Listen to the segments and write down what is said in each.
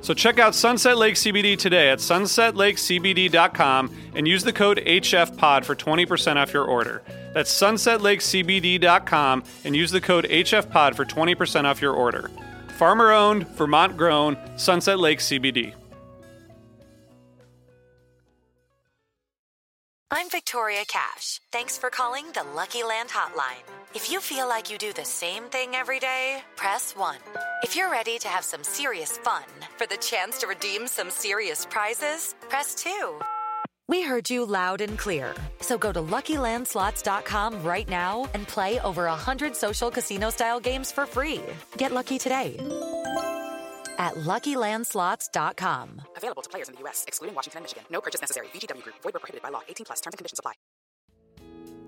So check out Sunset Lake CBD today at sunsetlakecbd.com and use the code HFPOD for 20% off your order. That's sunsetlakecbd.com and use the code HFPOD for 20% off your order. Farmer-owned, Vermont-grown, Sunset Lake CBD. I'm Victoria Cash. Thanks for calling the Lucky Land Hotline. If you feel like you do the same thing every day, press 1. If you're ready to have some serious fun for the chance to redeem some serious prizes, press 2. We heard you loud and clear. So go to LuckyLandslots.com right now and play over 100 social casino-style games for free. Get lucky today at LuckyLandslots.com. Available to players in the U.S., excluding Washington and Michigan. No purchase necessary. VGW Group. Void where prohibited by law. 18+. Terms and conditions apply.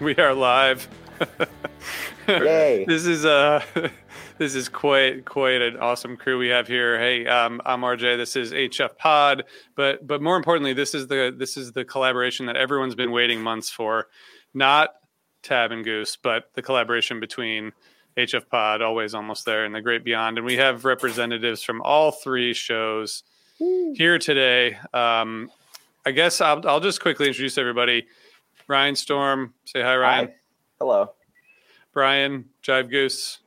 We are live. Yay. This is quite an awesome crew we have here. Hey, I'm RJ. This is HF Pod, but more importantly, this is the collaboration that everyone's been waiting months for. Not Tab and Goose, but the collaboration between HF Pod, Always Almost There, and the Great Beyond. And we have representatives from all three shows here today. I guess I'll just quickly introduce everybody. Ryan Storm, say hi, Ryan. Hi. Hello. Brian, Jive Goose,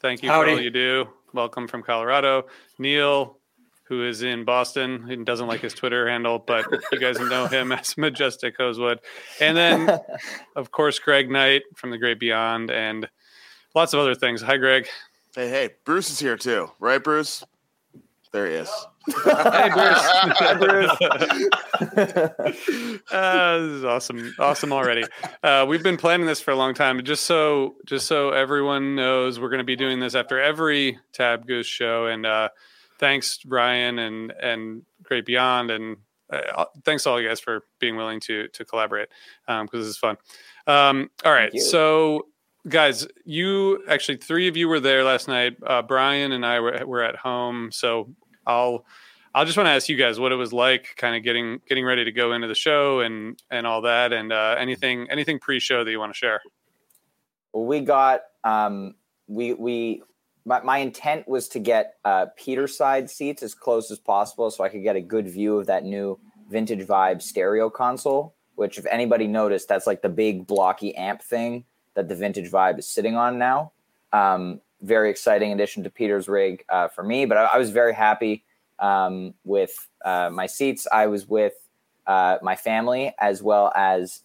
thank you Howdy. For all you do. Welcome from Colorado. Neil, who is in Boston, and doesn't like his Twitter handle, but you guys know him as Majestic Hosewood. And then, of course, Greg Knight from the Great Beyond and lots of other things. Hi, Greg. Hey, Bruce is here too. Right, Bruce? There he is. Hey, Bruce. This is awesome already. We've been planning this for a long time. Just so everyone knows, we're going to be doing this after every Tab Goose show. And thanks, Ryan, and Great Beyond, and thanks to all you guys for being willing to collaborate because this is fun. All right, so guys, three of you were there last night. Brian and I were at home, so I'll just want to ask you guys what it was like, kind of getting ready to go into the show and all that, and anything pre-show that you want to share. Well, we got my intent was to get Peter's side seats as close as possible so I could get a good view of that new Vintage Vibe stereo console, which if anybody noticed, that's like the big blocky amp thing that the Vintage Vibe is sitting on now. very exciting addition to Peter's rig for me. But I was very happy with my seats. I was with my family as well as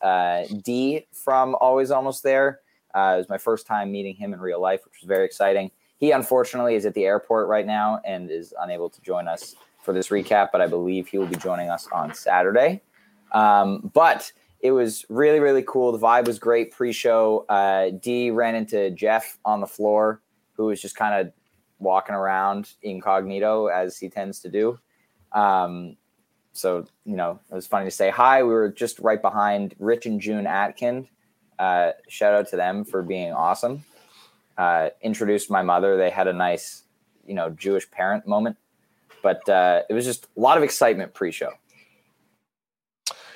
D from Always Almost There. It was my first time meeting him in real life, which was very exciting. He, unfortunately, is at the airport right now and is unable to join us for this recap, but I believe he will be joining us on Saturday. But it was really, really cool. The vibe was great pre-show. D ran into Jeff on the floor, who was just kind of walking around incognito, as he tends to do. So, you know, it was funny to say hi. We were just right behind Rich and June Atkin. Shout out to them for being awesome. Introduced my mother. They had a nice, you know, Jewish parent moment, but it was just a lot of excitement pre-show.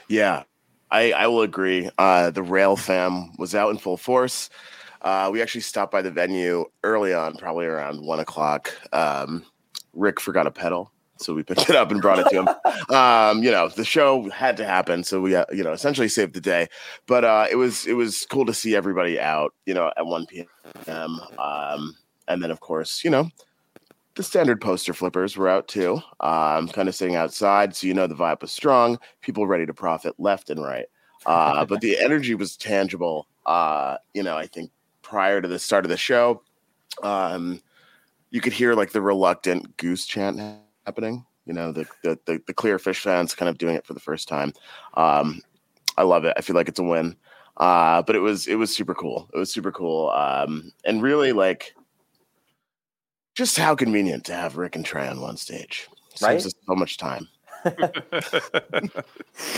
Yeah, I will agree. The Rail Fam was out in full force. We actually stopped by the venue early on, probably around 1 o'clock. Rick forgot a pedal, so we picked it up and brought it to him. You know, the show had to happen, so we, you know, essentially saved the day. But it was cool to see everybody out, you know, at 1 p.m. And then, of course, you know, the standard poster flippers were out too, kind of sitting outside. So, you know, the vibe was strong. People ready to profit left and right. But the energy was tangible, you know, I think prior to the start of the show. You could hear like the reluctant Goose chant happening, you know, the clear Phish fans kind of doing it for the first time. I love it. I feel like it's a win. But it was super cool. It was super cool. And really, like, just how convenient to have Rick and Trey on one stage. Right? Saves us so much time.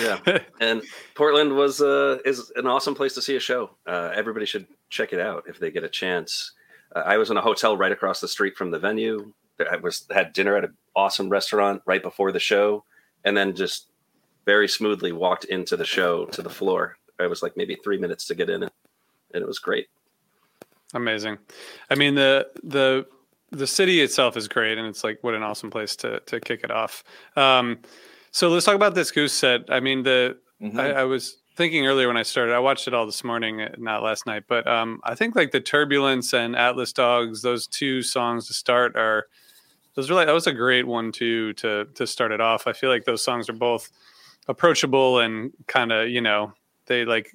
Yeah, and Portland is an awesome place to see a show. Everybody should check it out if they get a chance. I was in a hotel right across the street from the venue. I had dinner at an awesome restaurant right before the show, and then just very smoothly walked into the show to the floor. I was like maybe 3 minutes to get in, and it was great. Amazing. I mean, the city itself is great, and it's like what an awesome place to kick it off. So let's talk about this Goose set. I mean, I was thinking earlier when I started, I watched it all this morning, not last night, but I think like the Turbulence and Atlas Dogs, those two songs to start that was a great one too to start it off. I feel like those songs are both approachable and kind of, you know, they like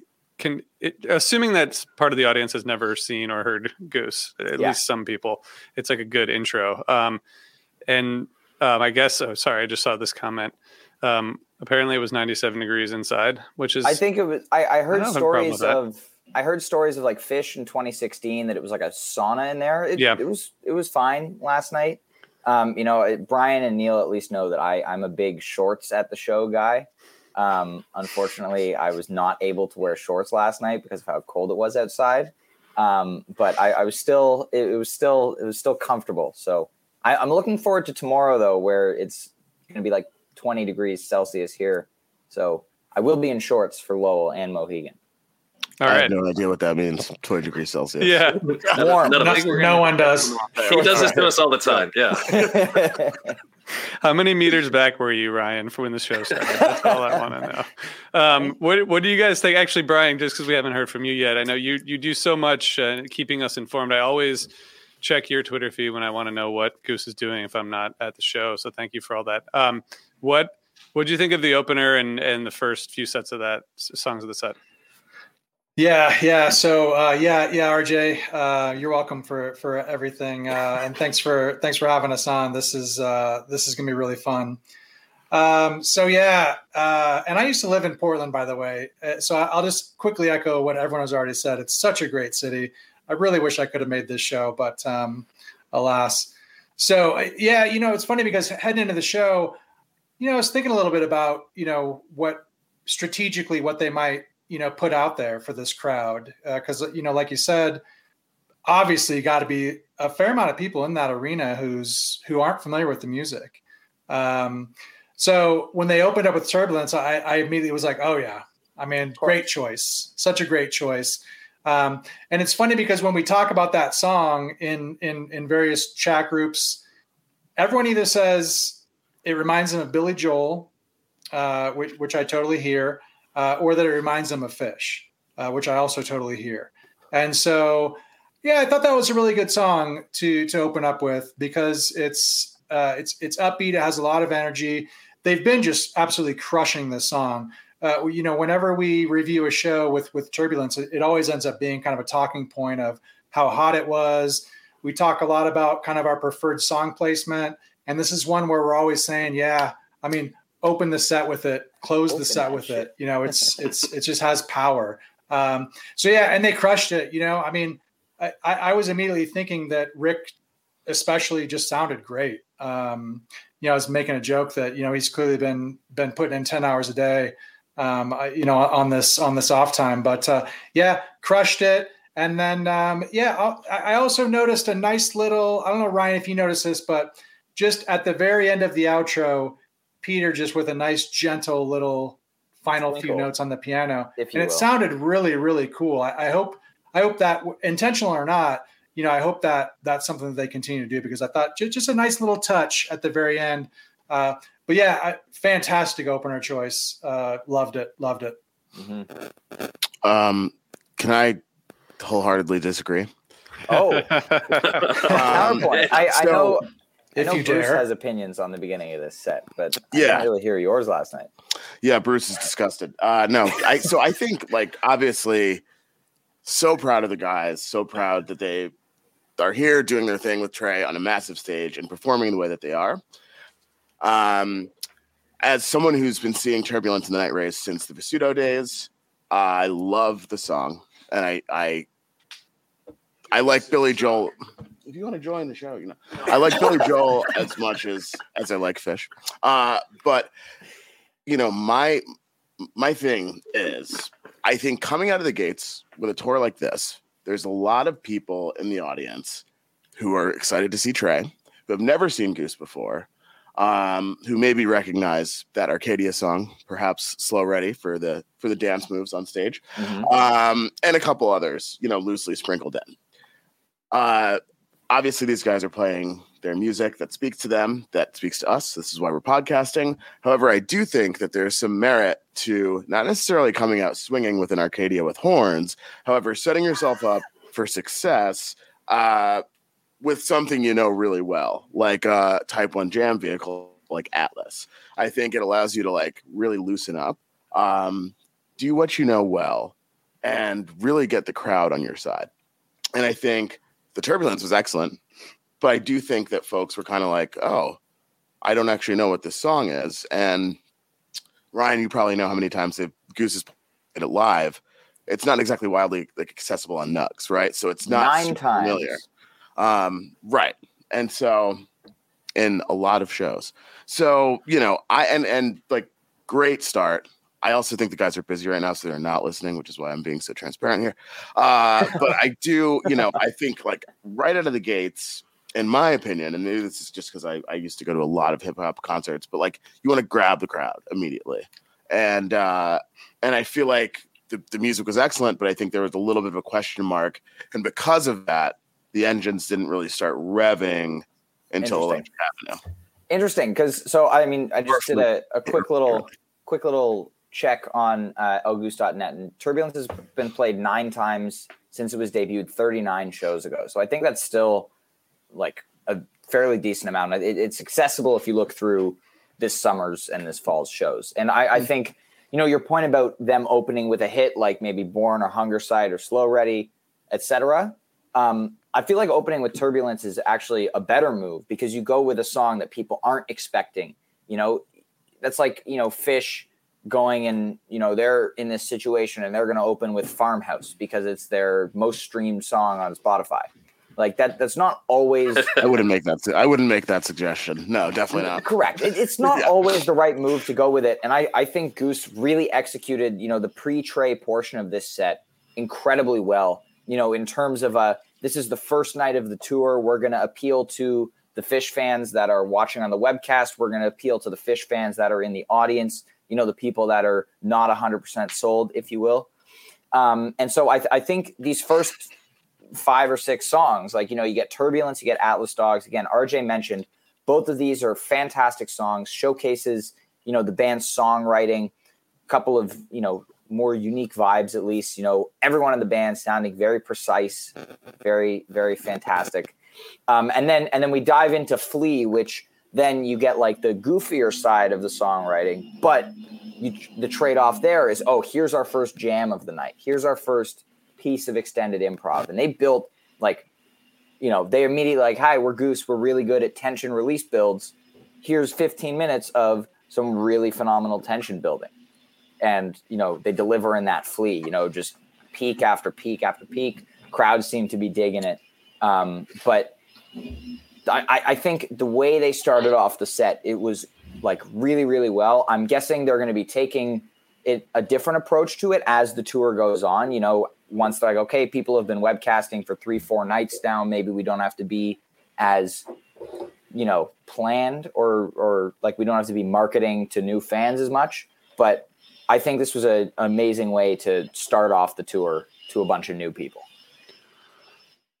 assuming that part of the audience has never seen or heard Goose, at least some people, it's like a good intro. I guess, I just saw this comment. Apparently it was 97 degrees inside, which is, I think it was, I heard stories of like Phish in 2016 that it was like a sauna in there. It was fine last night. You know, Brian and Neil at least know that I'm a big shorts at the show guy. Unfortunately, I was not able to wear shorts last night because of how cold it was outside. But it was still comfortable. So I'm looking forward to tomorrow though, where it's going to be like 20 degrees Celsius here. So I will be in shorts for Lowell and Mohegan. All right. I have no idea what that means. 20 degrees Celsius. Yeah. Warm. No one does. He does this to us all the time. Yeah. How many meters back were you, Ryan, for when the show started? That's all I want to know. What do you guys think? Actually, Brian, just because we haven't heard from you yet, I know you do so much keeping us informed. I always check your Twitter feed when I want to know what Goose is doing if I'm not at the show. So thank you for all that. What do you think of the opener and the first few sets of that, songs of the set? Yeah. So, RJ, you're welcome for everything. And thanks for having us on. This is going to be really fun. And I used to live in Portland, by the way. So I'll just quickly echo what everyone has already said. It's such a great city. I really wish I could have made this show, but, alas. So yeah, you know, it's funny because heading into the show, you know, I was thinking a little bit about, you know, what strategically, what they might, you know, put out there for this crowd. 'Cause you know, like you said, obviously got to be a fair amount of people in that arena who aren't familiar with the music. So when they opened up with Turbulence, I immediately was like, oh yeah, I mean, great choice, such a great choice. And it's funny because when we talk about that song in various chat groups, everyone either says it reminds them of Billy Joel, which I totally hear. Or that it reminds them of Phish, which I also totally hear. And so Yeah, I thought that was a really good song to open up with, because it's upbeat. It has a lot of energy. They've been just absolutely crushing this song. You know, whenever we review a show with Turbulence, it always ends up being kind of a talking point of how hot it was. We talk a lot about kind of our preferred song placement. And this is one where we're always saying, yeah, I mean, open the set with it, close the set with it. You know, it just has power. So yeah, and they crushed it. You know, I mean, I was immediately thinking that Rick especially just sounded great. You know, I was making a joke that, you know, he's clearly been putting in 10 hours a day, you know, on this off time, but yeah, crushed it. And then, yeah, I also noticed a nice little, I don't know, Ryan, if you noticed this, but just at the very end of the outro, Peter just with a nice gentle little final few notes on the piano. And it sounded really, really cool. I hope that, intentional or not, you know, I hope that's something that they continue to do, because I thought just a nice little touch at the very end. But yeah, fantastic opener choice. Loved it. Mm-hmm. Can I wholeheartedly disagree? Oh, counterpoint. I know Bruce has opinions on the beginning of this set, but yeah. I didn't really hear yours last night. Yeah, Bruce is disgusted. No, so I think, like, obviously, so proud of the guys, so proud that they are here doing their thing with Trey on a massive stage and performing the way that they are. As someone who's been seeing Turbulence in the Night Race since the Vasuto days, I love the song. And I like Billy Joel. If you want to join the show, you know, I like Billy Joel as much as I like Phish. But, you know, my thing is, I think coming out of the gates with a tour like this, there's a lot of people in the audience who are excited to see Trey, who have never seen Goose before, who maybe recognize that Arcadia song, perhaps Slow Ready for the dance moves on stage, mm-hmm. And a couple others, you know, loosely sprinkled in. Obviously, these guys are playing their music that speaks to them, that speaks to us. This is why we're podcasting. However, I do think that there's some merit to not necessarily coming out swinging with an Arcadia with horns. However, setting yourself up for success with something you know really well, like a Type 1 jam vehicle like Atlas. I think it allows you to, like, really loosen up, do what you know well, and really get the crowd on your side. And I think the Turbulence was excellent. But I do think that folks were kind of like, oh, I don't actually know what this song is. And Ryan, you probably know how many times Goose has played it live. It's not exactly wildly, like, accessible on Nugs, right? So it's not 9 times familiar. Right. And so in a lot of shows. So, you know, like, great start. I also think the guys are busy right now, so they're not listening, which is why I'm being so transparent here. But I do, you know, I think, like, right out of the gates, in my opinion, and maybe this is just because I used to go to a lot of hip hop concerts, but, like, you want to grab the crowd immediately. And I feel like the music was excellent, but I think there was a little bit of a question mark. And because of that, the engines didn't really start revving until Electric Avenue. Interesting. So, I mean, I just did a quick little check on Elgoose.net, and Turbulence has been played 9 times since it was debuted 39 shows ago. So I think that's still, like, a fairly decent amount. It's accessible if you look through this summer's and this fall's shows. And I think, you know, your point about them opening with a hit like maybe Born or Hunger Side or Slow Ready, etc. I feel like opening with Turbulence is actually a better move, because you go with a song that people aren't expecting. You know, that's like, you know, Phish going and, you know, they're in this situation and they're going to open with Farmhouse because it's their most streamed song on Spotify. Like, that's not always. I wouldn't make that suggestion. No, definitely not. Correct. It's not always the right move to go with it. And I think Goose really executed, you know, the pre-Trey portion of this set incredibly well, you know, in terms of this is the first night of the tour. We're going to appeal to the Phish fans that are watching on the webcast. We're going to appeal to the Phish fans that are in the audience, you know, the people that are not 100% sold, if you will. And so I think these first 5 or 6 songs, like, you know, you get Turbulence, you get Atlas Dogs. Again, RJ mentioned both of these are fantastic songs, showcases, you know, the band's songwriting, couple of, you know, more unique vibes, at least, you know, everyone in the band sounding very precise, very, very fantastic. And then we dive into Flea, which then you get like the goofier side of the songwriting, but the trade-off there is, oh, here's our first jam of the night. Here's our first piece of extended improv. And they built like, you know, they immediately like, hi, we're Goose. We're really good at tension release builds. Here's 15 minutes of some really phenomenal tension building. And, you know, they deliver in that Flea, you know, just peak after peak after peak. Crowds seem to be digging it. But I think the way they started off the set, it was like really, really well. I'm guessing they're going to be taking it a different approach to it as the tour goes on. You know, once they're like, okay, people have been webcasting for 3-4 nights now. Maybe we don't have to be as, you know, planned or like we don't have to be marketing to new fans as much. But I think this was an amazing way to start off the tour to a bunch of new people.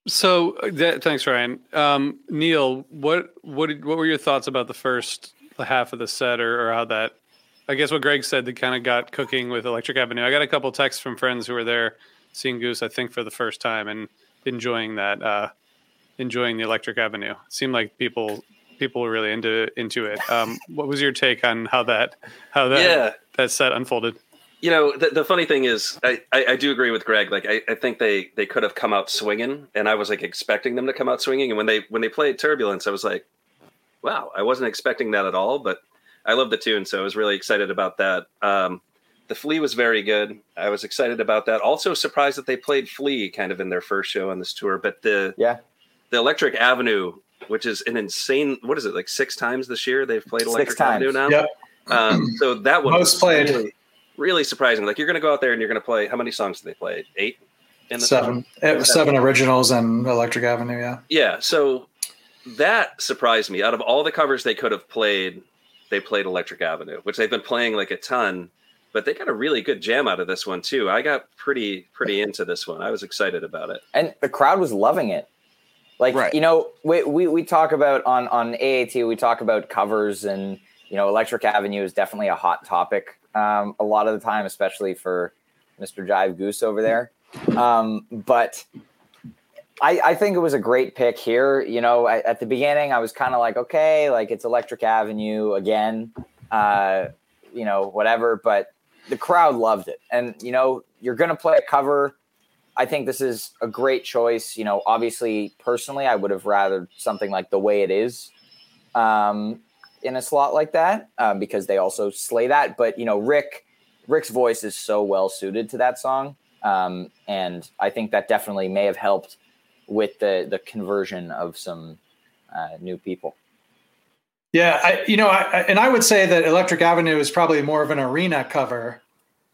So thanks, Ryan. Neil, what were your thoughts about the first half of the set or how that, I guess what Greg said, that kind of got cooking with Electric Avenue. I got a couple texts from friends who were there seeing Goose, I think for the first time, and enjoying that, enjoying the Electric Avenue. It seemed like people were really into it. What was your take on how that set unfolded? You know, the funny thing is, I do agree with Greg. Like, I think they could have come out swinging, and I was like expecting them to come out swinging. And when they played Turbulence, I was like, wow, I wasn't expecting that at all. But I love the tune, so I was really excited about that. The Flea was very good. I was excited about that. Also surprised that they played Flea kind of in their first show on this tour. But the Electric Avenue, which is an insane, what is it, like 6 times this year they've played Electric Avenue now? Yep. So that one most was played. Really surprising. Like, you're going to go out there and you're going to play. How many songs did they play? 8? In the 7. It was 7 originals and Electric Avenue. Yeah. Yeah. So that surprised me. Out of all the covers they could have played, they played Electric Avenue, which they've been playing like a ton. But they got a really good jam out of this one too. I got pretty into this one. I was excited about it, and the crowd was loving it. Like, right. You know, we talk about on AAT, we talk about covers, and you know, Electric Avenue is definitely a hot topic. A lot of the time, especially for Mr. Jive Goose over there. But I think it was a great pick here. You know, at the beginning, I was kind of like, okay, like it's Electric Avenue again, you know, whatever. But the crowd loved it. And, you know, you're going to play a cover. I think this is a great choice. You know, obviously, personally, I would have rather something like The Way It Is. In a slot like that, because they also slay that. But, you know, Rick's voice is so well suited to that song. And I think that definitely may have helped with the conversion of some new people. Yeah. I would say that Electric Avenue is probably more of an arena cover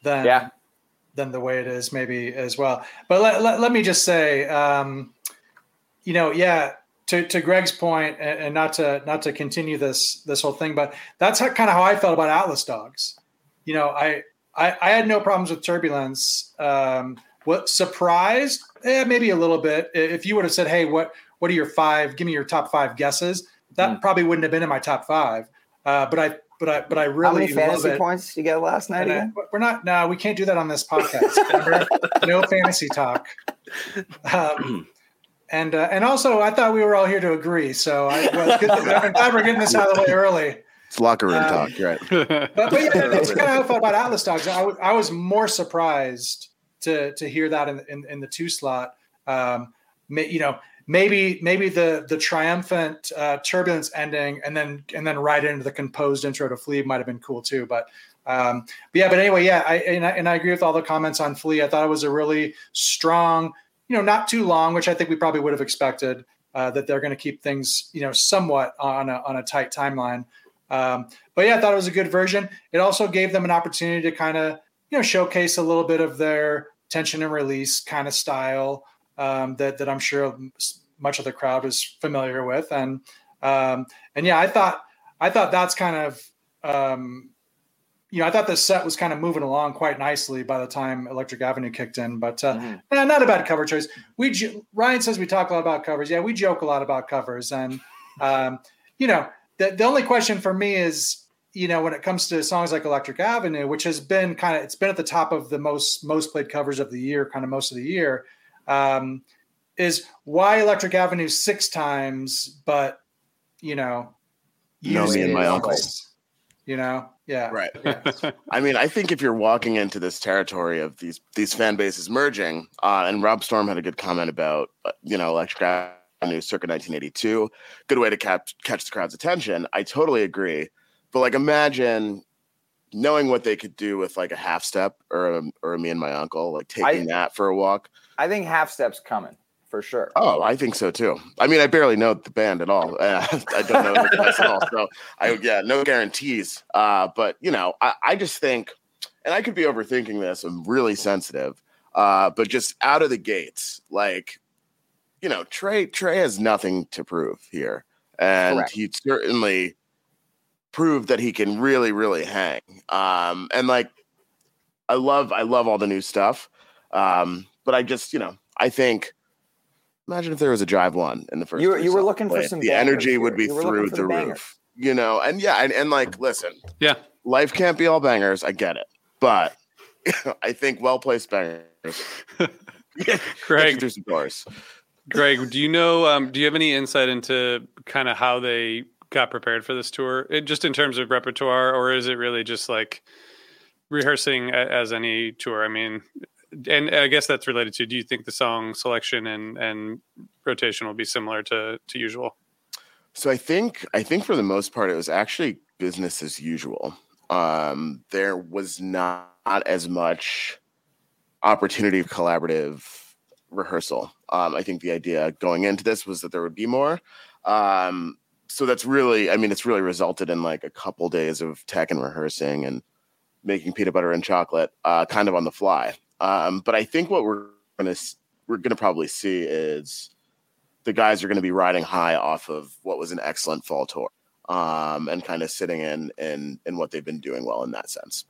than The Way It Is maybe as well. But let me just say, you know, yeah, to Greg's point, and not to continue this whole thing, but that's kind of how I felt about Atlas Dogs. You know, I had no problems with Turbulence. What surprised? Maybe a little bit. If you would have said, "Hey, what are your 5? Give me your top 5 guesses," that probably wouldn't have been in my top 5. But I really how many fantasy love it. Points did you get last night? Again? We're not. No, we can't do that on this podcast. Remember? No fantasy talk. And also, I thought we were all here to agree. So I'm glad we're getting this out of the way early. It's locker room talk, right? But yeah, that's kind of how I felt about Atlas Dogs. I was more surprised to hear that in the 2 slot. You know, maybe the triumphant Turbulence ending, and then right into the composed intro to Flea might have been cool too. But yeah. But anyway, yeah. I agree with all the comments on Flea. I thought it was a really strong. You know, not too long, which I think we probably would have expected that they're going to keep things, you know, somewhat on a tight timeline. But yeah, I thought it was a good version. It also gave them an opportunity to kind of, you know, showcase a little bit of their tension and release kind of style that I'm sure much of the crowd was familiar with. And yeah, I thought that's kind of, you know, I thought the set was kind of moving along quite nicely by the time Electric Avenue kicked in, but not a bad cover choice. Ryan says we talk a lot about covers. Yeah, we joke a lot about covers. And, you know, the only question for me is, you know, when it comes to songs like Electric Avenue, which has been kind of, it's been at the top of the most played covers of the year, kind of most of the year, is why Electric Avenue 6 times, but, you know, no, me and my uncle, you know? Yeah. Right. Yeah. I mean, I think if you're walking into this territory of these fan bases merging, and Rob Storm had a good comment about, you know, Electric Avenue circa 1982, good way to catch the crowd's attention. I totally agree. But like, imagine knowing what they could do with like a half step or a Me and My Uncle, like taking that for a walk. I think half step's coming for sure. Oh, I think so too. I mean, I barely know the band at all. I don't know the guys at all. So no guarantees. But you know, I just think, and I could be overthinking this. I'm really sensitive. But just out of the gates, like, you know, Trey has nothing to prove here, and correct. He certainly proved that he can really, really hang. And like, I love all the new stuff. But I just, you know, I think, imagine if there was a Jive One in the first. You were looking for some. The energy would be through the roof, you know. And yeah, and like, listen, yeah, life can't be all bangers. I get it, but I think well-placed bangers. Greg, there's some doors. Greg, do you know? Do you have any insight into kind of how they got prepared for this tour, just in terms of repertoire, or is it really just like rehearsing as any tour? I mean, and I guess that's related to, do you think the song selection and rotation will be similar to usual? So I think for the most part, it was actually business as usual. There was not as much opportunity of collaborative rehearsal. I think the idea going into this was that there would be more. So that's really, I mean, it's really resulted in like a couple days of tech and rehearsing and making peanut butter and chocolate kind of on the fly. But I think what we're going to probably see is the guys are going to be riding high off of what was an excellent fall tour, and kind of sitting in what they've been doing well in that sense,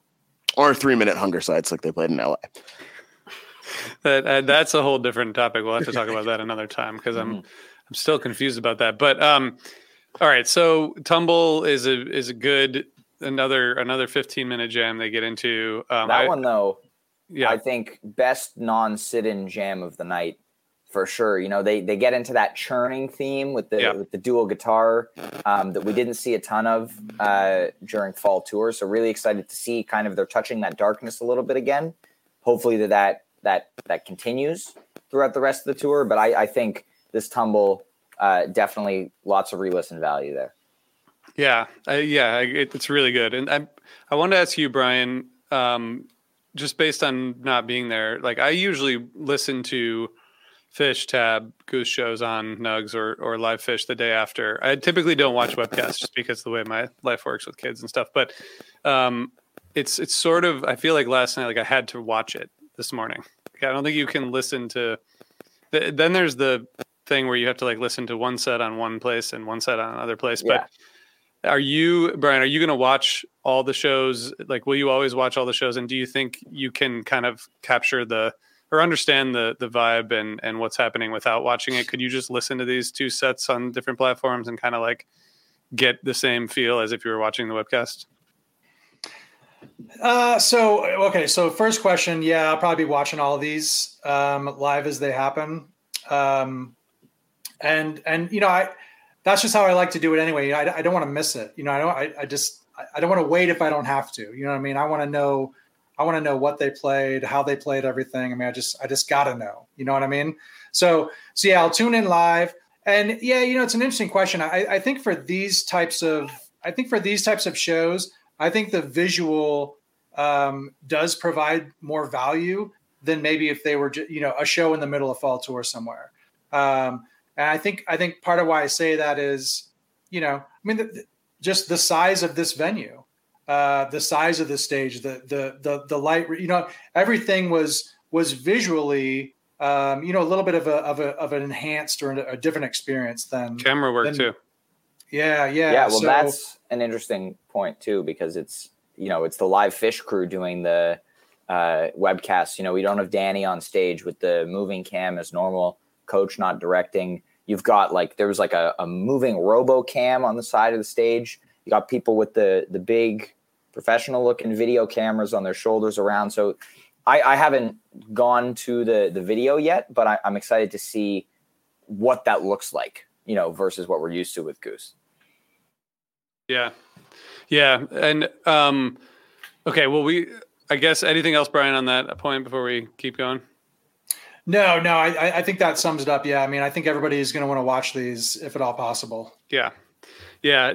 or 3-minute hunger sites like they played in LA. That's a whole different topic. We'll have to talk about that another time, because I'm still confused about that, but. All right, so Tumble is a good another 15-minute jam they get into. That one though, yeah, I think best non-sit-in jam of the night for sure. You know, they get into that churning theme with the dual guitar that we didn't see a ton of during fall tour. So really excited to see kind of they're touching that darkness a little bit again. Hopefully that continues throughout the rest of the tour. But I think this Tumble. Definitely lots of re-listen value there. Yeah. It's really good. And I wanted to ask you, Brian, just based on not being there, like I usually listen to Phish, Tab, Goose shows on Nugs or live Phish the day after. I typically don't watch webcasts just because of the way my life works with kids and stuff. But it's sort of, I feel like last night, like I had to watch it this morning. Like, I don't think you can listen to, then there's the thing where you have to like listen to one set on one place and one set on another place. Yeah. But Brian, are you going to watch all the shows? Like, will you always watch all the shows? And do you think you can kind of capture or understand the vibe and what's happening without watching it? Could you just listen to these two sets on different platforms and kind of like get the same feel as if you were watching the webcast? So first question. Yeah, I'll probably be watching all of these live as they happen. And, you know, that's just how I like to do it anyway. I don't want to miss it. You know, I don't want to wait if I don't have to, you know what I mean? I want to know what they played, how they played everything. I mean, I just gotta know, you know what I mean? So yeah, I'll tune in live, and yeah, you know, it's an interesting question. I think for these types of shows, I think the visual, does provide more value than maybe if they were, you know, a show in the middle of fall tour somewhere. And I think part of why I say that is, you know, I mean, just the size of this venue, the size of the stage, the light, you know, everything was visually, you know, a little bit of an enhanced or a different experience than camera work too. Yeah. Yeah. Well, so, that's an interesting point too, because it's, you know, it's the live Phish crew doing the webcasts. You know, we don't have Danny on stage with the moving cam as normal. Coach not directing. You've got like, there was like a moving robo cam on the side of the stage, You got people with the big professional looking video cameras on their shoulders around. So I haven't gone to the video yet, but I'm excited to see what that looks like, you know, versus what we're used to with Goose. Yeah. Yeah. And, okay. Well, I guess anything else, Brian, on that point before we keep going? No, I think that sums it up. Yeah. I mean, I think everybody is going to want to watch these if at all possible. Yeah. Yeah.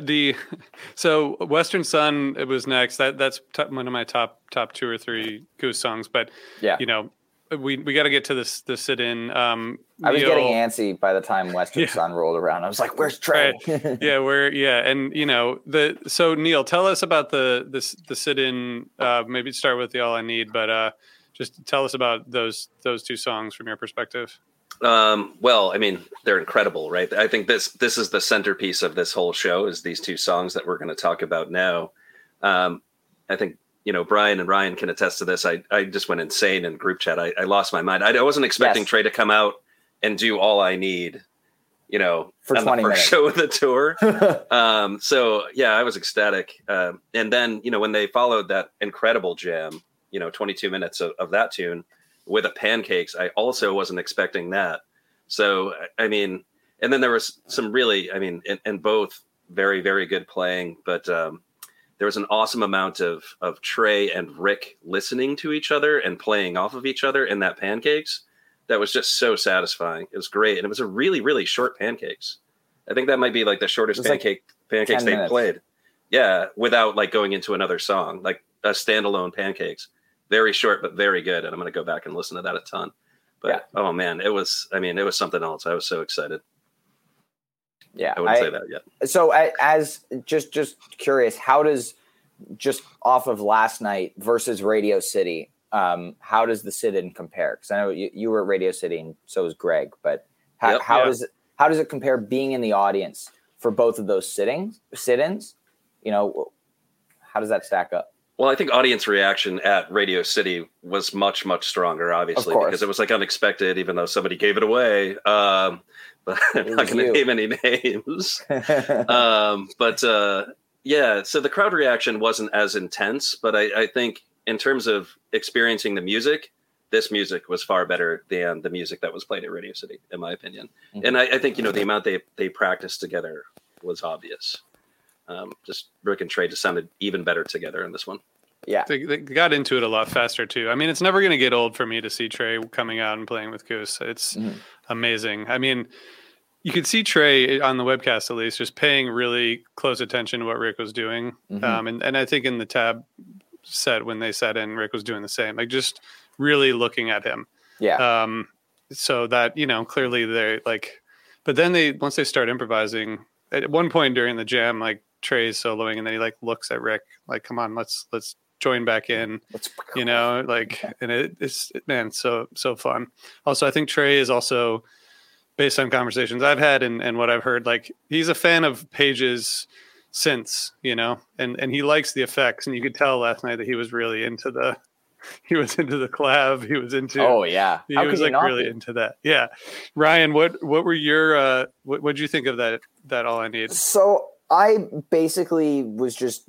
So Western Sun, it was next. That's one of my top two or three Goose songs, but yeah, you know, we got to get to this sit-in. I was getting antsy by the time Western Sun rolled around. I was like, "Where's Trey?" And you know So Neil, tell us about the sit-in. Maybe start with the All I Need, but just tell us about those two songs from your perspective. Well, I mean, they're incredible, right? I think this is the centerpiece of this whole show is these two songs that we're going to talk about now. I think. You know, Brian and Ryan can attest to this. I just went insane in group chat. I lost my mind. I wasn't expecting Trey to come out and do All I Need, you know, for on the first show of the tour. So, yeah, I was ecstatic. And then, you know, when they followed that incredible jam, you know, 22 minutes of that tune with a Pancakes, I also wasn't expecting that. So, I mean, and then there was some really, I mean, and both very, very good playing, but there was an awesome amount of Trey and Rick listening to each other and playing off of each other in that Pancakes. That was just so satisfying. It was great. And it was a really, really short Pancakes. I think that might be like the shortest Pancakes they played. Yeah. Without like going into another song, like a standalone Pancakes. Very short, but very good. And I'm going to go back and listen to that a ton. But Oh man, it was something else. I was so excited. Yeah, I wouldn't say that yet. So as just curious, how does just off of last night versus Radio City, how does the sit-in compare? Because I know you were at Radio City and so was Greg, but how does it compare being in the audience for both of those sit-ins? You know, how does that stack up? Well, I think audience reaction at Radio City was much, much stronger, obviously, because it was like unexpected, even though somebody gave it away. But I'm not going to name any names. So the crowd reaction wasn't as intense, but I think in terms of experiencing the music, this music was far better than the music that was played at Radio City, in my opinion. Mm-hmm. And I think, you know, the amount they practiced together was obvious. Just Rick and Trey just sounded even better together in this one. Yeah, they got into it a lot faster too. I mean, it's never going to get old for me to see Trey coming out and playing with Goose. It's amazing. I mean, you could see Trey on the webcast at least just paying really close attention to what Rick was doing. And I think in the Tab set when they sat in, Rick was doing the same, like just really looking at him. Yeah. So that, you know, clearly they're like, but then once they start improvising at one point during the jam, like Trey's soloing and then he like looks at Rick, like, come on, let's join back in, you know, like, and it's man, so fun. Also, I think Trey is also, based on conversations I've had and what I've heard, like he's a fan of Paige's synths, you know, and he likes the effects, and you could tell last night that he was really into the clav. He was into he was like really into that. Yeah, Ryan, what were your what'd you think of that All I Need? So I basically was just,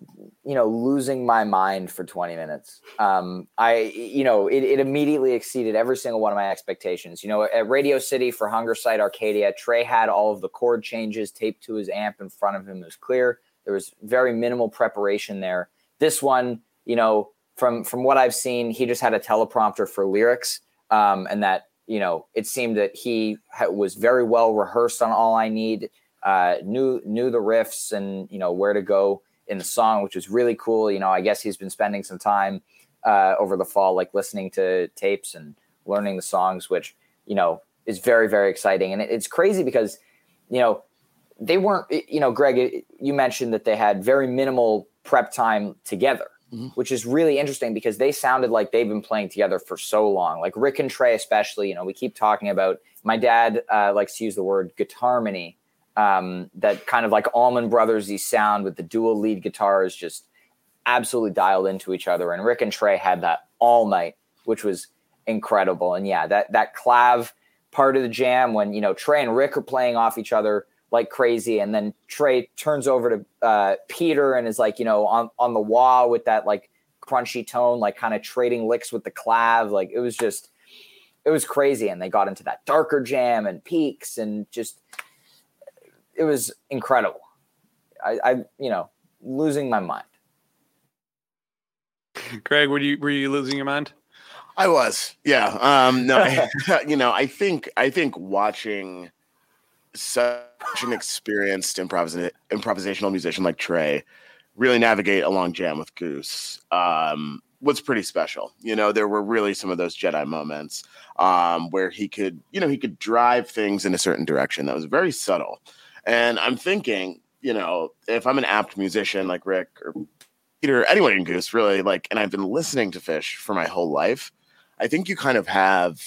you know, losing my mind for 20 minutes. It immediately exceeded every single one of my expectations. You know, at Radio City for Hunger Site Arcadia, Trey had all of the chord changes taped to his amp in front of him. It was clear. There was very minimal preparation there. This one, you know, from what I've seen, he just had a teleprompter for lyrics, and that, you know, it seemed that he was very well rehearsed on All I Need. Knew the riffs and, you know, where to go in the song, which was really cool. You know, I guess he's been spending some time over the fall, like listening to tapes and learning the songs, which, you know, is very, very exciting. And it's crazy because, you know, they weren't, you know, Greg, you mentioned that they had very minimal prep time together, which is really interesting because they sounded like they've been playing together for so long. Like Rick and Trey, especially, you know, we keep talking about, my dad likes to use the word guitarmony. That kind of like Allman Brothers-y sound with the dual lead guitars just absolutely dialed into each other. And Rick and Trey had that all night, which was incredible. And yeah, that clav part of the jam when, you know, Trey and Rick are playing off each other, like crazy. And then Trey turns over to Peter and is like, you know, on the wah with that like crunchy tone, like kind of trading licks with the clav. Like it was just, it was crazy. And they got into that darker jam and peaks and just, it was incredible. I you know, losing my mind. Greg, were you losing your mind? I was. Yeah. No, you know, I think watching such an experienced improvisational musician like Trey really navigate a long jam with Goose was pretty special. You know, there were really some of those Jedi moments where he could drive things in a certain direction that was very subtle. And I'm thinking, you know, if I'm an apt musician like Rick or Peter, anyone in Goose really, like, and I've been listening to Phish for my whole life, I think you kind of have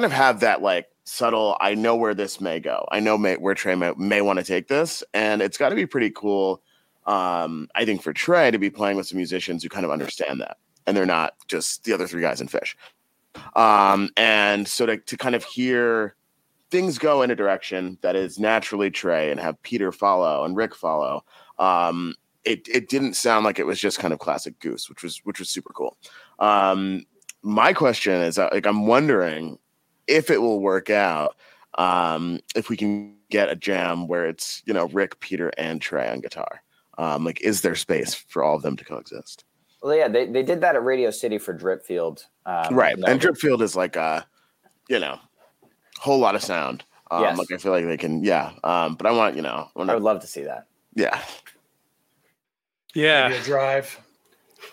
that like subtle, I know where this may go. I know where Trey may want to take this. And it's got to be pretty cool, I think, for Trey to be playing with some musicians who kind of understand that. And they're not just the other three guys in Phish. And so to kind of hear things go in a direction that is naturally Trey and have Peter follow and Rick follow, it didn't sound like it was just kind of classic Goose, which was super cool. My question is, like, I'm wondering if it will work out, if we can get a jam where it's, you know, Rick, Peter, and Trey on guitar. Like, is there space for all of them to coexist? Well, yeah, they did that at Radio City for Dripfield. Right, and Dripfield is like a, you know, whole lot of sound. Yes. Like, I feel like they can, yeah. But I want, you know. I would love to see that. Yeah. Yeah. Maybe a drive.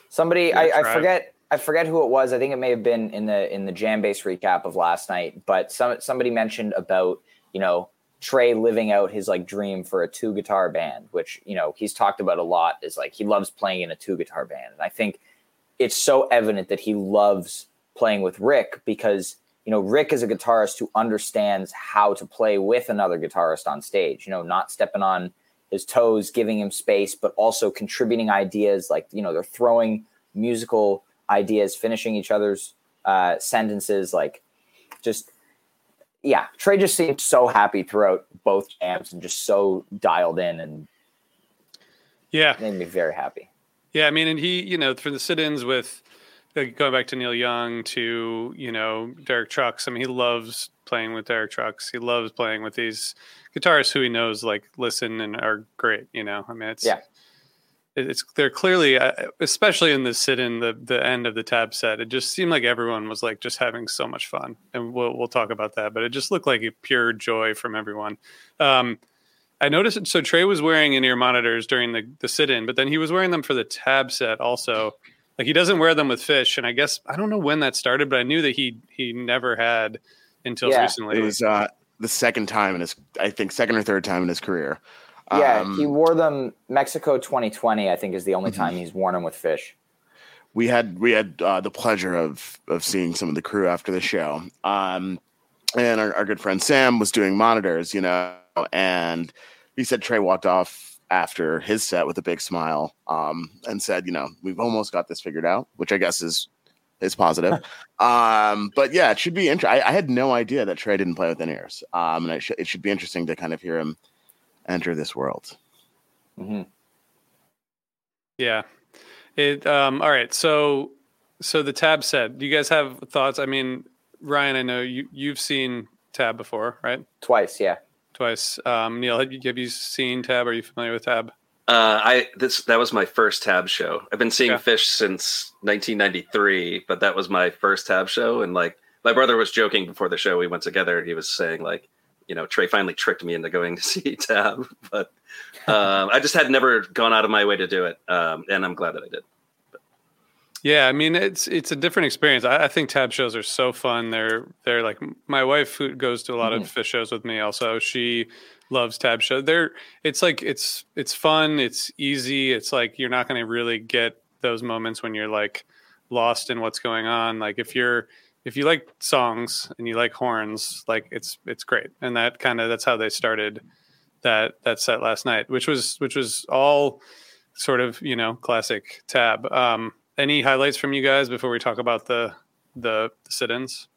Somebody, I forget who it was. I think it may have been in the jam bass recap of last night, but somebody mentioned about, you know, Trey living out his like dream for a 2-guitar band, which, you know, he's talked about a lot, is like he loves playing in a 2-guitar band. And I think it's so evident that he loves playing with Rick because, you know, Rick is a guitarist who understands how to play with another guitarist on stage, you know, not stepping on his toes, giving him space, but also contributing ideas. Like, you know, they're throwing musical ideas, finishing each other's sentences, like, just, yeah. Trey just seemed so happy throughout both jams and just so dialed in, and yeah, made me very happy. Yeah, I mean, and he, you know, for the sit-ins with, like, going back to Neil Young, to, you know, Derek Trucks. I mean, he loves playing with Derek Trucks. He loves playing with these guitarists who he knows, like, listen and are great. You know, I mean, it's, yeah. It's, they're clearly, especially in the sit-in, the end of the Tab set, it just seemed like everyone was like just having so much fun, and we'll talk about that. But it just looked like a pure joy from everyone. I noticed, so Trey was wearing in-ear monitors during the sit-in, but then he was wearing them for the Tab set also. Like, he doesn't wear them with Phish, and I guess I don't know when that started, but I knew that he never had until recently. It was the second time in his, I think, second or third time in his career. Yeah, he wore them Mexico 2020, I think, is the only time he's worn them with Phish. We had the pleasure of seeing some of the crew after the show. And our good friend Sam was doing monitors, you know, and he said Trey walked off after his set with a big smile and said, you know, we've almost got this figured out, which I guess is positive. But yeah, it should be interesting. I had no idea that Trey didn't play with in-ears. And it should be interesting to kind of hear him enter this world. Mm-hmm. Yeah. It. All right. So the Tab set. Do you guys have thoughts? I mean, Ryan, I know you've seen Tab before, right? Twice. Yeah. Twice. Neil, have you seen Tab? Are you familiar with Tab? That was my first Tab show. I've been seeing Phish since 1993, but that was my first Tab show. And like, my brother was joking before the show we went together. He was saying, like, you know, Trey finally tricked me into going to see Tab, but I just had never gone out of my way to do it, and I'm glad that I did. But. Yeah, I mean, it's a different experience. I think Tab shows are so fun. They're like, my wife, who goes to a lot of Phish shows with me, also, she loves Tab shows. It's fun, it's easy. It's like, you're not going to really get those moments when you're like lost in what's going on. Like, if you like songs and you like horns, like it's great. And that's how they started that set last night, which was all sort of, you know, classic Tab. Any highlights from you guys before we talk about the sit-ins?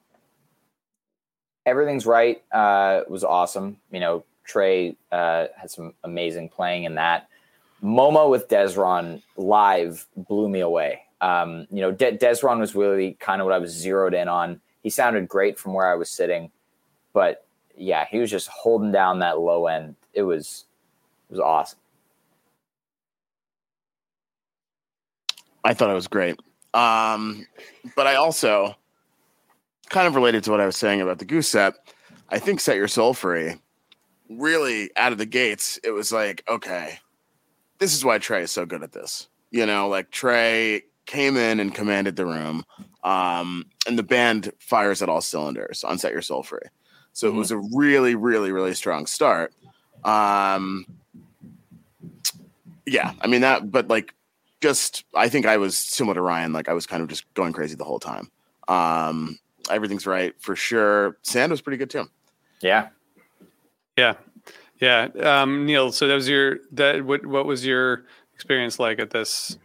Everything's Right was awesome. You know, Trey had some amazing playing in that. Momo with Desron live blew me away. You know, Desron was really kind of what I was zeroed in on. He sounded great from where I was sitting, but yeah, he was just holding down that low end. It was awesome. I thought it was great. But I also kind of related to what I was saying about the Goose set. I think Set Your Soul Free really out of the gates. It was like, okay, this is why Trey is so good at this. You know, like Trey came in and commanded the room. And the band fires at all cylinders on Set Your Soul Free. So it was a really, really, really strong start. Yeah, I mean that, but like just, I think I was similar to Ryan. Like I was kind of just going crazy the whole time. Everything's Right for sure. Sand was pretty good too. Yeah. Neil, so what was your experience like at this?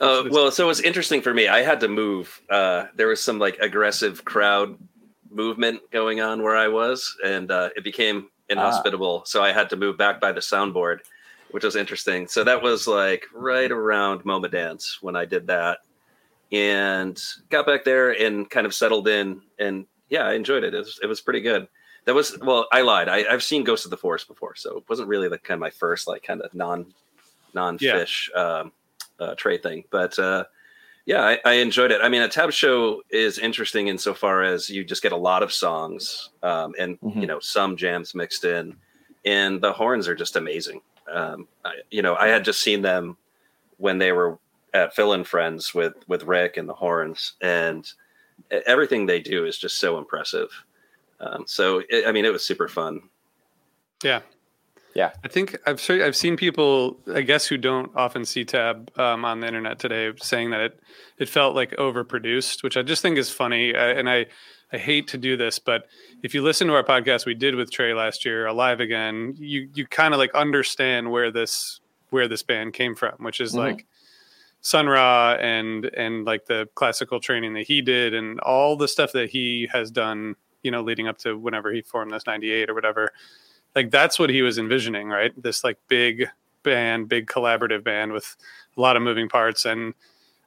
Well, so it was interesting for me. I had to move. There was some like aggressive crowd movement going on where I was, and it became inhospitable. So I had to move back by the soundboard, which was interesting. So that was like right around MoMA Dance when I did that, and got back there and kind of settled in. And yeah, I enjoyed it. It was pretty good. That was, well, I lied. I've seen Ghost of the Forest before, so it wasn't really the kind of my first like kind of non-Phish Trey thing, but yeah, I enjoyed it. I mean, a tab show is interesting insofar as you just get a lot of songs and, you know, some jams mixed in, and the horns are just amazing. I had just seen them when they were at Phil and Friends with Rick and the horns, and everything they do is just so impressive. It was super fun. Yeah. Yeah, I think I've seen people, I guess, who don't often see Tab on the internet today saying that it felt like overproduced, which I just think is funny. And I hate to do this, but if you listen to our podcast we did with Trey last year, Alive Again, you kind of like understand where this band came from, which is like Sun Ra and like the classical training that he did and all the stuff that he has done, you know, leading up to whenever he formed this 98 or whatever. Like that's what he was envisioning, right? This like big band, big collaborative band with a lot of moving parts. And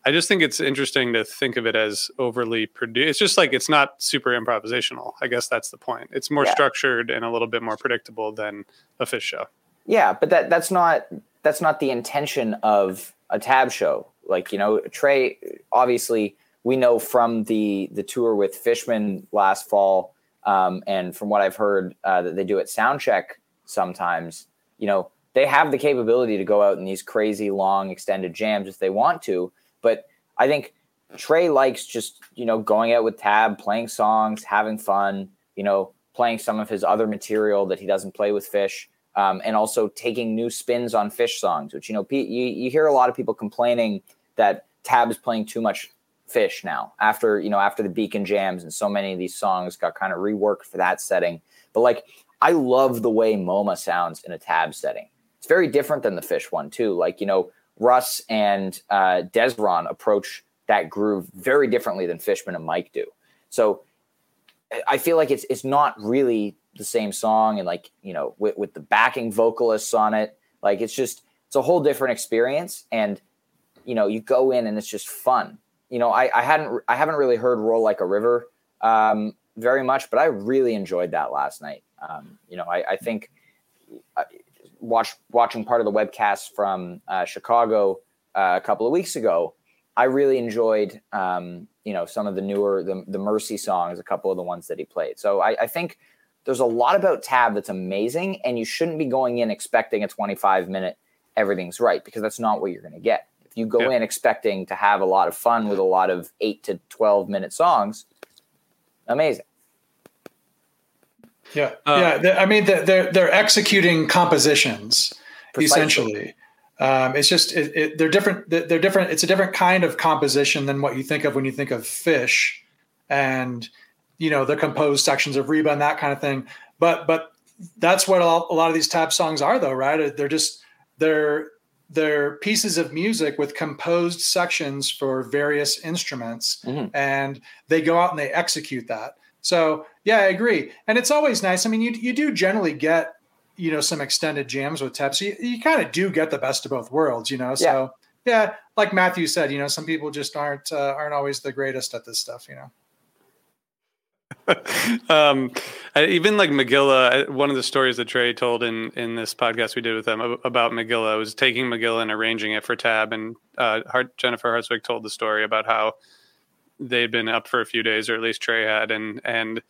I just think it's interesting to think of it as overly produced. It's just like, it's not super improvisational. I guess that's the point. It's more structured and a little bit more predictable than a Phish show. Yeah. But that's not the intention of a Tab show. Like, you know, Trey, obviously we know from the tour with Fishman last fall, and from what I've heard that they do at Soundcheck sometimes, you know, they have the capability to go out in these crazy long extended jams if they want to. But I think Trey likes just, you know, going out with Tab, playing songs, having fun, you know, playing some of his other material that he doesn't play with Phish, and also taking new spins on Phish songs, which, you know, you hear a lot of people complaining that Tab is playing too much Phish now after the Beacon jams, and so many of these songs got kind of reworked for that setting. But like, I love the way MoMA sounds in a Tab setting. It's very different than the Phish one too. Like, you know, Russ and Desron approach that groove very differently than Fishman and Mike do. So I feel like it's not really the same song, and like, you know, with the backing vocalists on it, like it's a whole different experience. And you know, you go in and it's just fun. You know, I haven't really heard Roll Like a River very much, but I really enjoyed that last night. You know, I think watching part of the webcast from Chicago a couple of weeks ago, I really enjoyed, you know, some of the newer, the Mercy songs, a couple of the ones that he played. So I think there's a lot about Tab that's amazing, and you shouldn't be going in expecting a 25-minute Everything's Right, because that's not what you're going to get. You go in expecting to have a lot of fun with a lot of 8 to 12-minute songs. Amazing. Yeah. I mean, they're executing compositions, essentially. It's just, they're different. It's a different kind of composition than what you think of when you think of Phish, and, you know, the composed sections of Reba and that kind of thing. But that's what a lot of these Tab songs are though, right? They're pieces of music with composed sections for various instruments, and they go out and they execute that. So yeah, I agree. And it's always nice. I mean, you do generally get, you know, some extended jams with Tab. So you kind of do get the best of both worlds, you know? So yeah, like Matthew said, you know, some people just aren't always the greatest at this stuff, you know? Even like Megillah, one of the stories that Trey told in this podcast we did with them about Megillah was taking Megillah and arranging it for Tab. And Jennifer Hartswick told the story about how they'd been up for a few days, or at least Trey had, and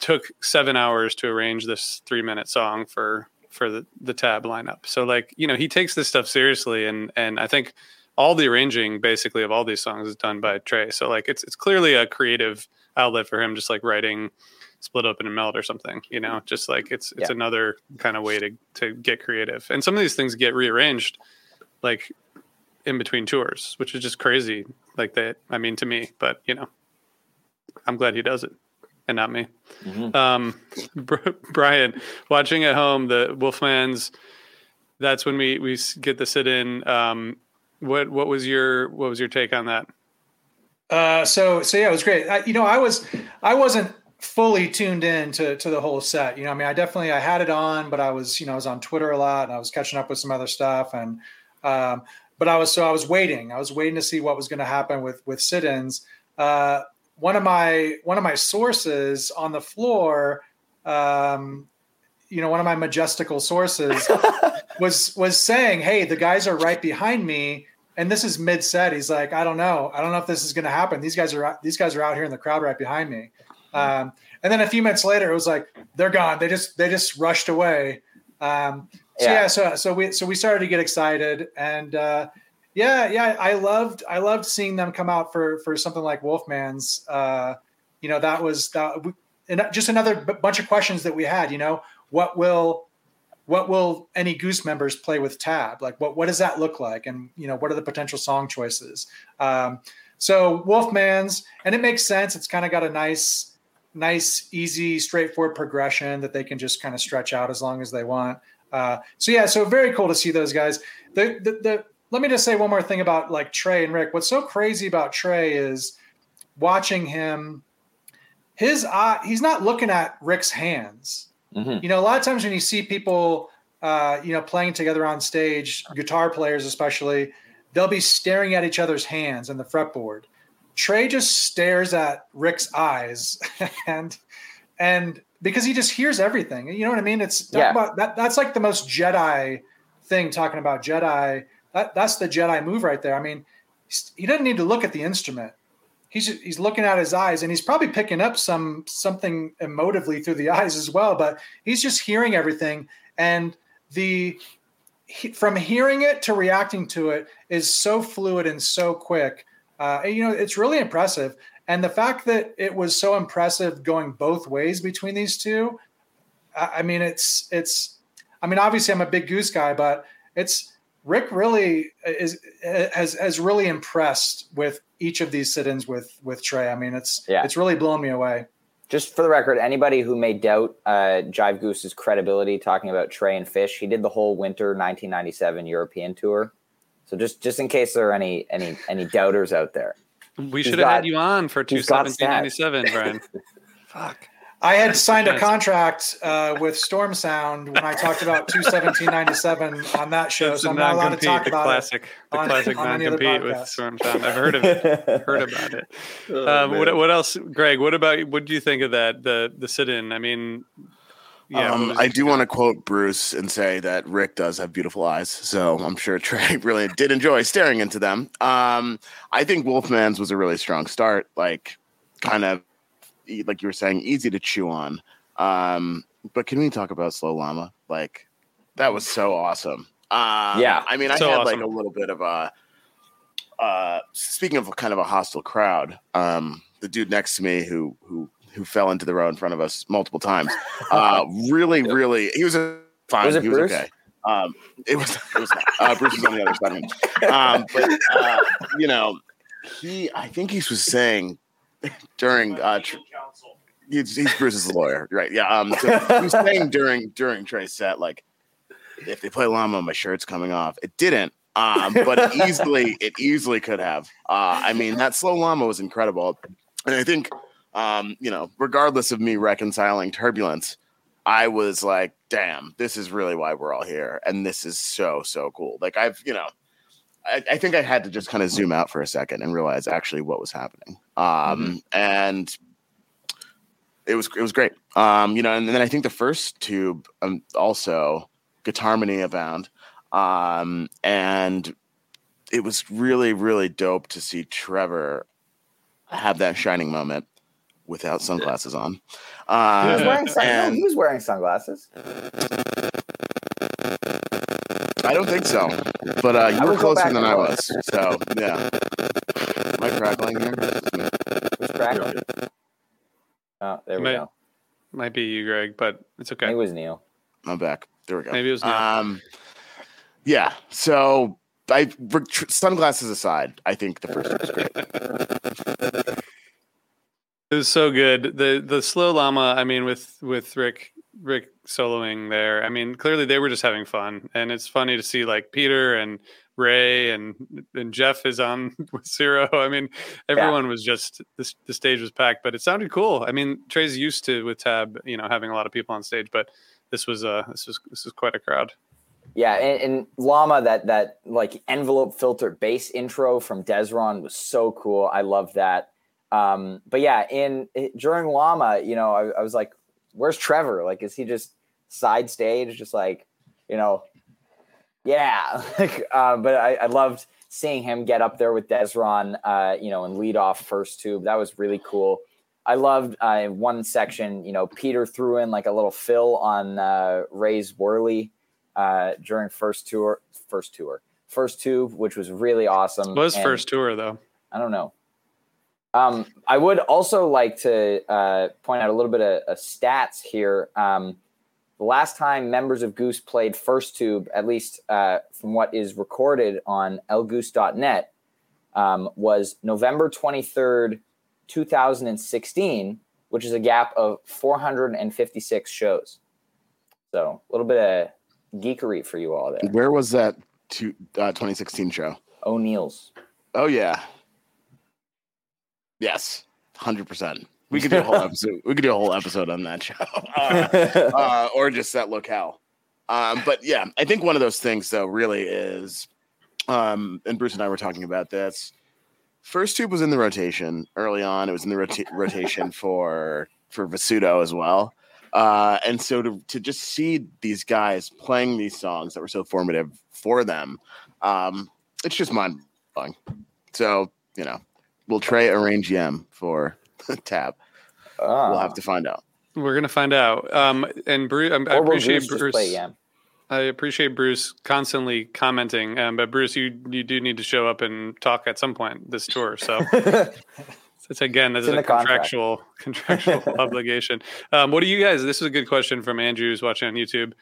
took 7 hours to arrange this 3-minute song for the Tab lineup. So like, you know, he takes this stuff seriously. And I think all the arranging basically of all these songs is done by Trey. So like, it's clearly a creative outlet for him, just like writing Split Open and Melt or something, you know, just like it's another kind of way to get creative. And some of these things get rearranged like in between tours, which is just crazy. Like that. I mean, to me, but you know, I'm glad he does it and not me. Mm-hmm. Brian, watching at home, the Wolfman's, that's when we get the sit in. What was your take on that? So yeah, it was great. I wasn't fully tuned in to the whole set. You know, I mean, I had it on, but I was on Twitter a lot and I was catching up with some other stuff. And, I was waiting to see what was going to happen with sit-ins. One of my sources on the floor, you know, one of my majestical sources was saying, "Hey, the guys are right behind me." And this is mid-set. He's like, I don't know if this is going to happen. These guys are out here in the crowd right behind me. And then a few minutes later, it was like, they're gone. They just rushed away. So we started to get excited, and I loved seeing them come out for something like Wolfman's. You know, and just another bunch of questions that we had. You know, what will any Goose members play with Tab? Like, what does that look like? And, you know, what are the potential song choices? So Wolfman's, and it makes sense. It's kind of got a nice, easy, straightforward progression that they can just kind of stretch out as long as they want. So very cool to see those guys. Let me just say one more thing about like Trey and Rick. What's so crazy about Trey is watching him, his eye, he's not looking at Rick's hands. Mm-hmm. You know, a lot of times when you see people, you know, playing together on stage, guitar players especially, they'll be staring at each other's hands and the fretboard. Trey just stares at Rick's eyes, and because he just hears everything. You know what I mean? About that. That's like the most Jedi thing, talking about Jedi. That's the Jedi move right there. I mean, he doesn't need to look at the instrument. He's looking at his eyes, and he's probably picking up something emotively through the eyes as well, but he's just hearing everything. And from hearing it to reacting to it is so fluid and so quick. You know, it's really impressive. And the fact that it was so impressive going both ways between these two, I mean, obviously I'm a big Goose guy, but Rick really has really impressed with each of these sit-ins with Trey. I mean, it's really blown me away. Just for the record, anybody who may doubt Jive Goose's credibility talking about Trey and Phish, he did the whole winter 1997 European tour. So just in case there are any doubters out there. We should have had you on for 2017-97, Brian. Fuck. I had signed a contract with Storm Sound when I talked about 2017-97 on that show, so I'm not allowed to talk about the classic non-compete with Storm Sound. I've heard of it. What else, Greg? What do you think of that? The sit-in. I mean, yeah. I do want to quote Bruce and say that Rick does have beautiful eyes, so I'm sure Trey really did enjoy staring into them. I think Wolfman's was a really strong start. Like, kind of. Like you were saying, easy to chew on. But can we talk about Slow Llama? Like, that was so awesome. I mean, so I had awesome. Like a little bit of a, speaking of kind of a hostile crowd, the dude next to me who fell into the row in front of us multiple times, really, he was fine. Was it Bruce? Was okay. It was Bruce was on the other side of him. You know, I think he was saying, during he's Bruce's lawyer, right? Yeah. So he was saying during Trey's set, like, if they play Llama, my shirt's coming off. It didn't, but easily could have. I mean, that Slow Llama was incredible, and I think you know, regardless of me reconciling Turbulence, I was like, damn, this is really why we're all here. And this is so, so cool. Like, I've, you know, I think I had to just kind of zoom out for a second and realize actually what was happening. And it was great. You know, and then I think the first tube also Guitarmony Abound. And it was really, really dope to see Trevor have that shining moment without sunglasses on. He was wearing sunglasses. I don't think so, but you were closer than I was. So yeah, am I crackling here? It's crackling. Oh, there we go. Might be you, Greg, but it's okay. Maybe it was Neil. I'm back. There we go. Maybe it was Neil. Yeah. So sunglasses aside, I think the first one was great. It was so good. The slow llama. I mean, with Rick soloing there. I mean, clearly they were just having fun, and it's funny to see like Peter and Ray and Jeff is on with Zero. I mean, everyone was just the stage was packed, but it sounded cool. I mean, Trey's used to with Tab, you know, having a lot of people on stage, but this was quite a crowd. Yeah, and Llama, that like envelope filter bass intro from Desron was so cool. I love that. But yeah, during Llama, you know, I was like, where's Trevor? Like, is he just side stage? Just like, you know, yeah. But I loved seeing him get up there with Desron, you know, and lead off first tube. That was really cool. I loved one section, you know, Peter threw in like a little fill on Ray's Whirly during first tube, which was really awesome. It was first tour though. I don't know. I would also like to point out a little bit of stats here. The last time members of Goose played First Tube, at least from what is recorded on Elgoose.net, was November 23rd, 2016, which is a gap of 456 shows. So a little bit of geekery for you all there. Where was that 2016 show? O'Neill's. Oh, yeah. Yes, 100%. We could do a whole episode. We could do a whole episode on that show, or just that locale. But yeah, I think one of those things though really is, and Bruce and I were talking about this. First Tube was in the rotation early on. It was in the rotation for Vasuto as well, and so to just see these guys playing these songs that were so formative for them, it's just mind blowing. So you know. Will Trey arrange Yem for Tab? We'll have to find out. We're gonna find out. And Bruce, I appreciate Bruce. I appreciate Bruce constantly commenting. But Bruce, you do need to show up and talk at some point this tour. So this is a contractual obligation. What do you guys? This is a good question from Andrew, who's watching on YouTube.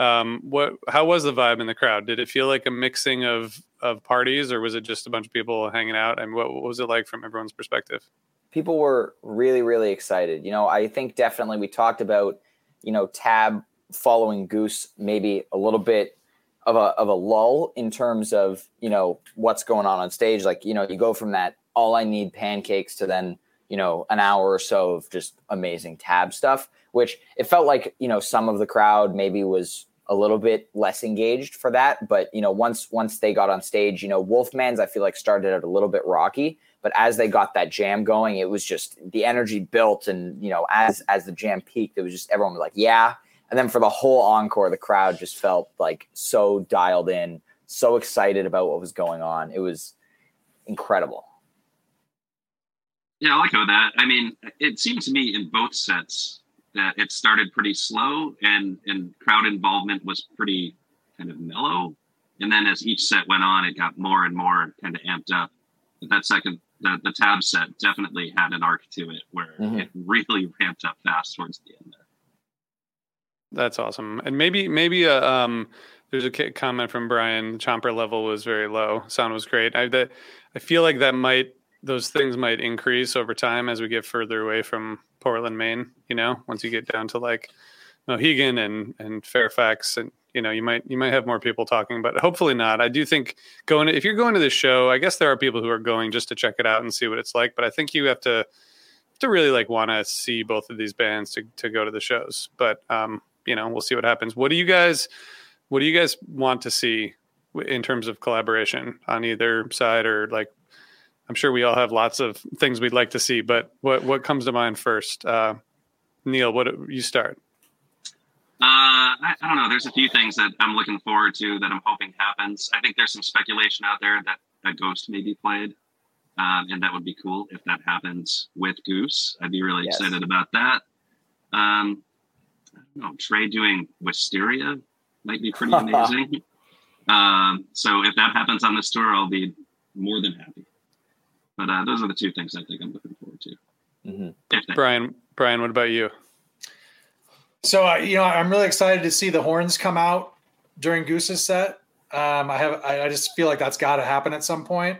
How was the vibe in the crowd? Did it feel like a mixing of parties, or was it just a bunch of people hanging out? And what was it like from everyone's perspective? People were really, really excited. You know, I think definitely we talked about, you know, Tab following Goose, maybe a little bit of a lull in terms of, you know, what's going on stage. Like, you know, you go from that All I Need Pancakes to then, you know, an hour or so of just amazing Tab stuff, which it felt like, you know, some of the crowd maybe was a little bit less engaged for that. But, you know, once they got on stage, you know, Wolfman's, I feel like started out a little bit rocky, but as they got that jam going, it was just the energy built. And, you know, as the jam peaked, it was just, everyone was like, yeah. And then for the whole encore, the crowd just felt like so dialed in, so excited about what was going on. It was incredible. Yeah, I like how that, I mean, it seemed to me in both sets that it started pretty slow and crowd involvement was pretty kind of mellow. And then as each set went on, it got more and more kind of amped up. But that second, the Tab set definitely had an arc to it where it really ramped up fast towards the end there. That's awesome. And maybe there's a comment from Brian, the chomper level was very low. Sound was great. I feel like those things might increase over time as we get further away from Portland, Maine, you know, once you get down to like Mohegan and Fairfax, and, you know, you might have more people talking, but hopefully not. I do think if you're going to this show, I guess there are people who are going just to check it out and see what it's like, but I think you have to to really like want to see both of these bands to go to the shows. But you know, we'll see what happens. What do you guys want to see in terms of collaboration on either side? Or like, I'm sure we all have lots of things we'd like to see, but what comes to mind first? Neil, what you start? I don't know. There's a few things that I'm looking forward to that I'm hoping happens. I think there's some speculation out there that a Ghost may be played. And that would be cool if that happens with Goose. I'd be really excited about that. I don't know, Trey doing Wisteria might be pretty amazing. So if that happens on this tour, I'll be more than happy. But those are the two things I think I'm looking forward to. Mm-hmm. Brian, what about you? So, you know, I'm really excited to see the horns come out during Goose's set. I just feel like that's got to happen at some point.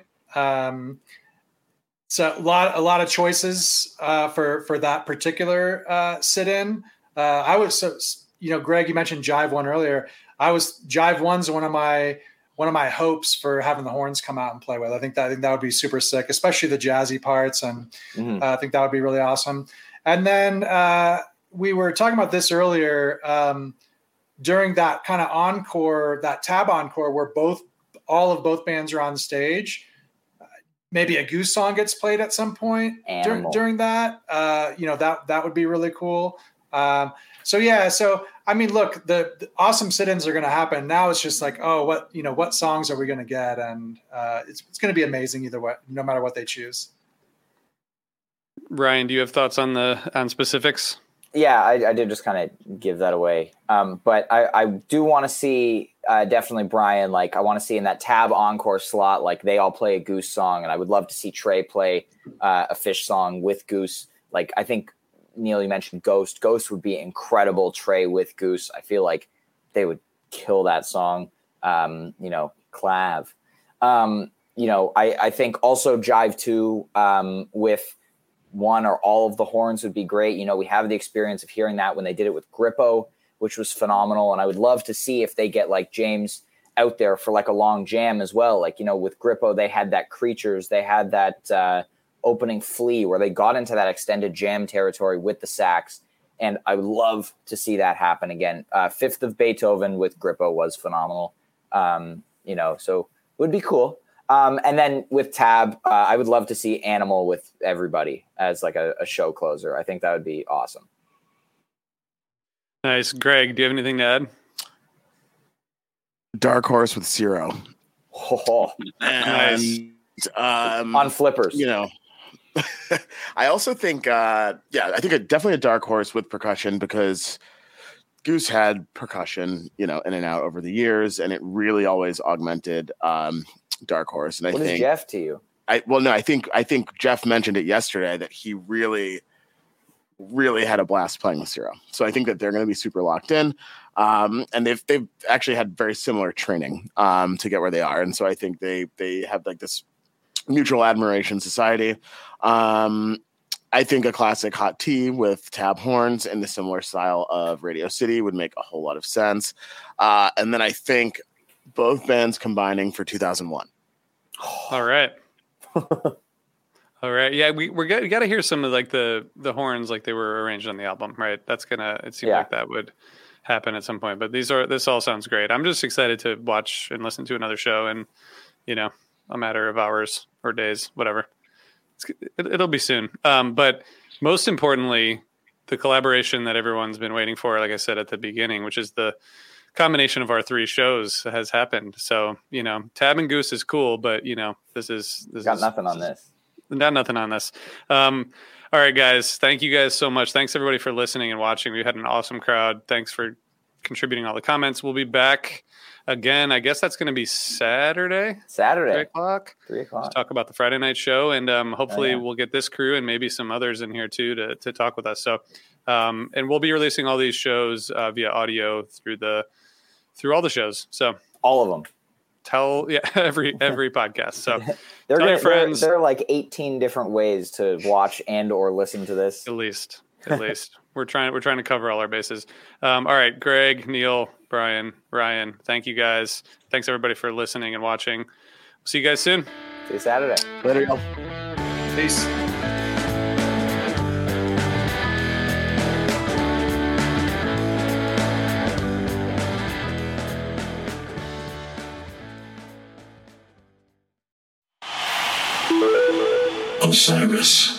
So a lot of choices for that particular sit-in. Greg, you mentioned Jive One earlier. Jive One's one of my hopes for having the horns come out and play with. I think that would be super sick, especially the jazzy parts. And I think that would be really awesome. And then we were talking about this earlier during that kind of encore, that Tab encore where all of both bands are on stage. Maybe a Goose song gets played at some point during that, that would be really cool. So I mean, look, the awesome sit-ins are going to happen. Now it's just like, what songs are we going to get? And it's going to be amazing either way, no matter what they choose. Ryan, do you have thoughts on specifics? Yeah, I did just kind of give that away. But I do want to see definitely Brian, like I want to see in that Tab encore slot, like they all play a Goose song. And I would love to see Trey play a Phish song with Goose. Like I think, Neil, you mentioned Ghost. Ghost would be incredible. Trey with Goose. I feel like they would kill that song. Clav. I think also Jive 2 with one or all of the horns would be great. You know, we have the experience of hearing that when they did it with Grippo, which was phenomenal. And I would love to see if they get like James out there for like a long jam as well. Like, you know, with Grippo, they had that Creatures, they had that opening Flea where they got into that extended jam territory with the sax. And I would love to see that happen again. Fifth of Beethoven with Grippo was phenomenal. So it would be cool. And then with Tab, I would love to see Animal with everybody as like a show closer. I think that would be awesome. Nice. Greg, do you have anything to add? Dark Horse with Zero. Oh, nice. On flippers. You know, I also think, I think definitely a dark horse with percussion because Goose had percussion, you know, in and out over the years, and it really always augmented, Dark Horse. And what is Jeff to you? I think Jeff mentioned it yesterday that he really, really had a blast playing with Zero. So I think that they're going to be super locked in. And they've actually had very similar training to get where they are. And so I think they have like this mutual admiration society. I think a classic Hot Tea with Tab horns in the similar style of Radio City would make a whole lot of sense. And then I think both bands combining for 2001. All right. All right. Yeah, we got to hear some of like the horns like they were arranged on the album, right? That's gonna. It seemed like that would happen at some point. But this all sounds great. I'm just excited to watch and listen to another show, and you know, a matter of hours or days, whatever. It'll be soon. But most importantly, the collaboration that everyone's been waiting for, like I said at the beginning, which is the combination of our three shows has happened. So, you know, Tab and Goose is cool, but you know, Got nothing on this. All right, guys, thank you guys so much. Thanks everybody for listening and watching. We had an awesome crowd. Thanks for contributing all the comments. We'll be back again. I guess that's going to be Saturday, 3:00. Let's talk about the Friday night show. And, hopefully we'll get this crew and maybe some others in here too, to talk with us. So, and we'll be releasing all these shows via audio through all the shows. So all of them. Every podcast. So tell your friends. There are like 18 different ways to watch and or listen to this. At least we're trying to cover all our bases. All right, Greg, Neil, Brian, Ryan. Thank you guys. Thanks everybody for listening and watching. See you guys soon. See you Saturday. Later, y'all. Peace. Osiris.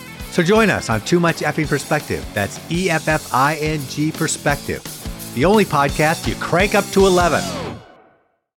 So join us on Too Much Effing Perspective. That's EFFING Perspective. The only podcast you crank up to 11.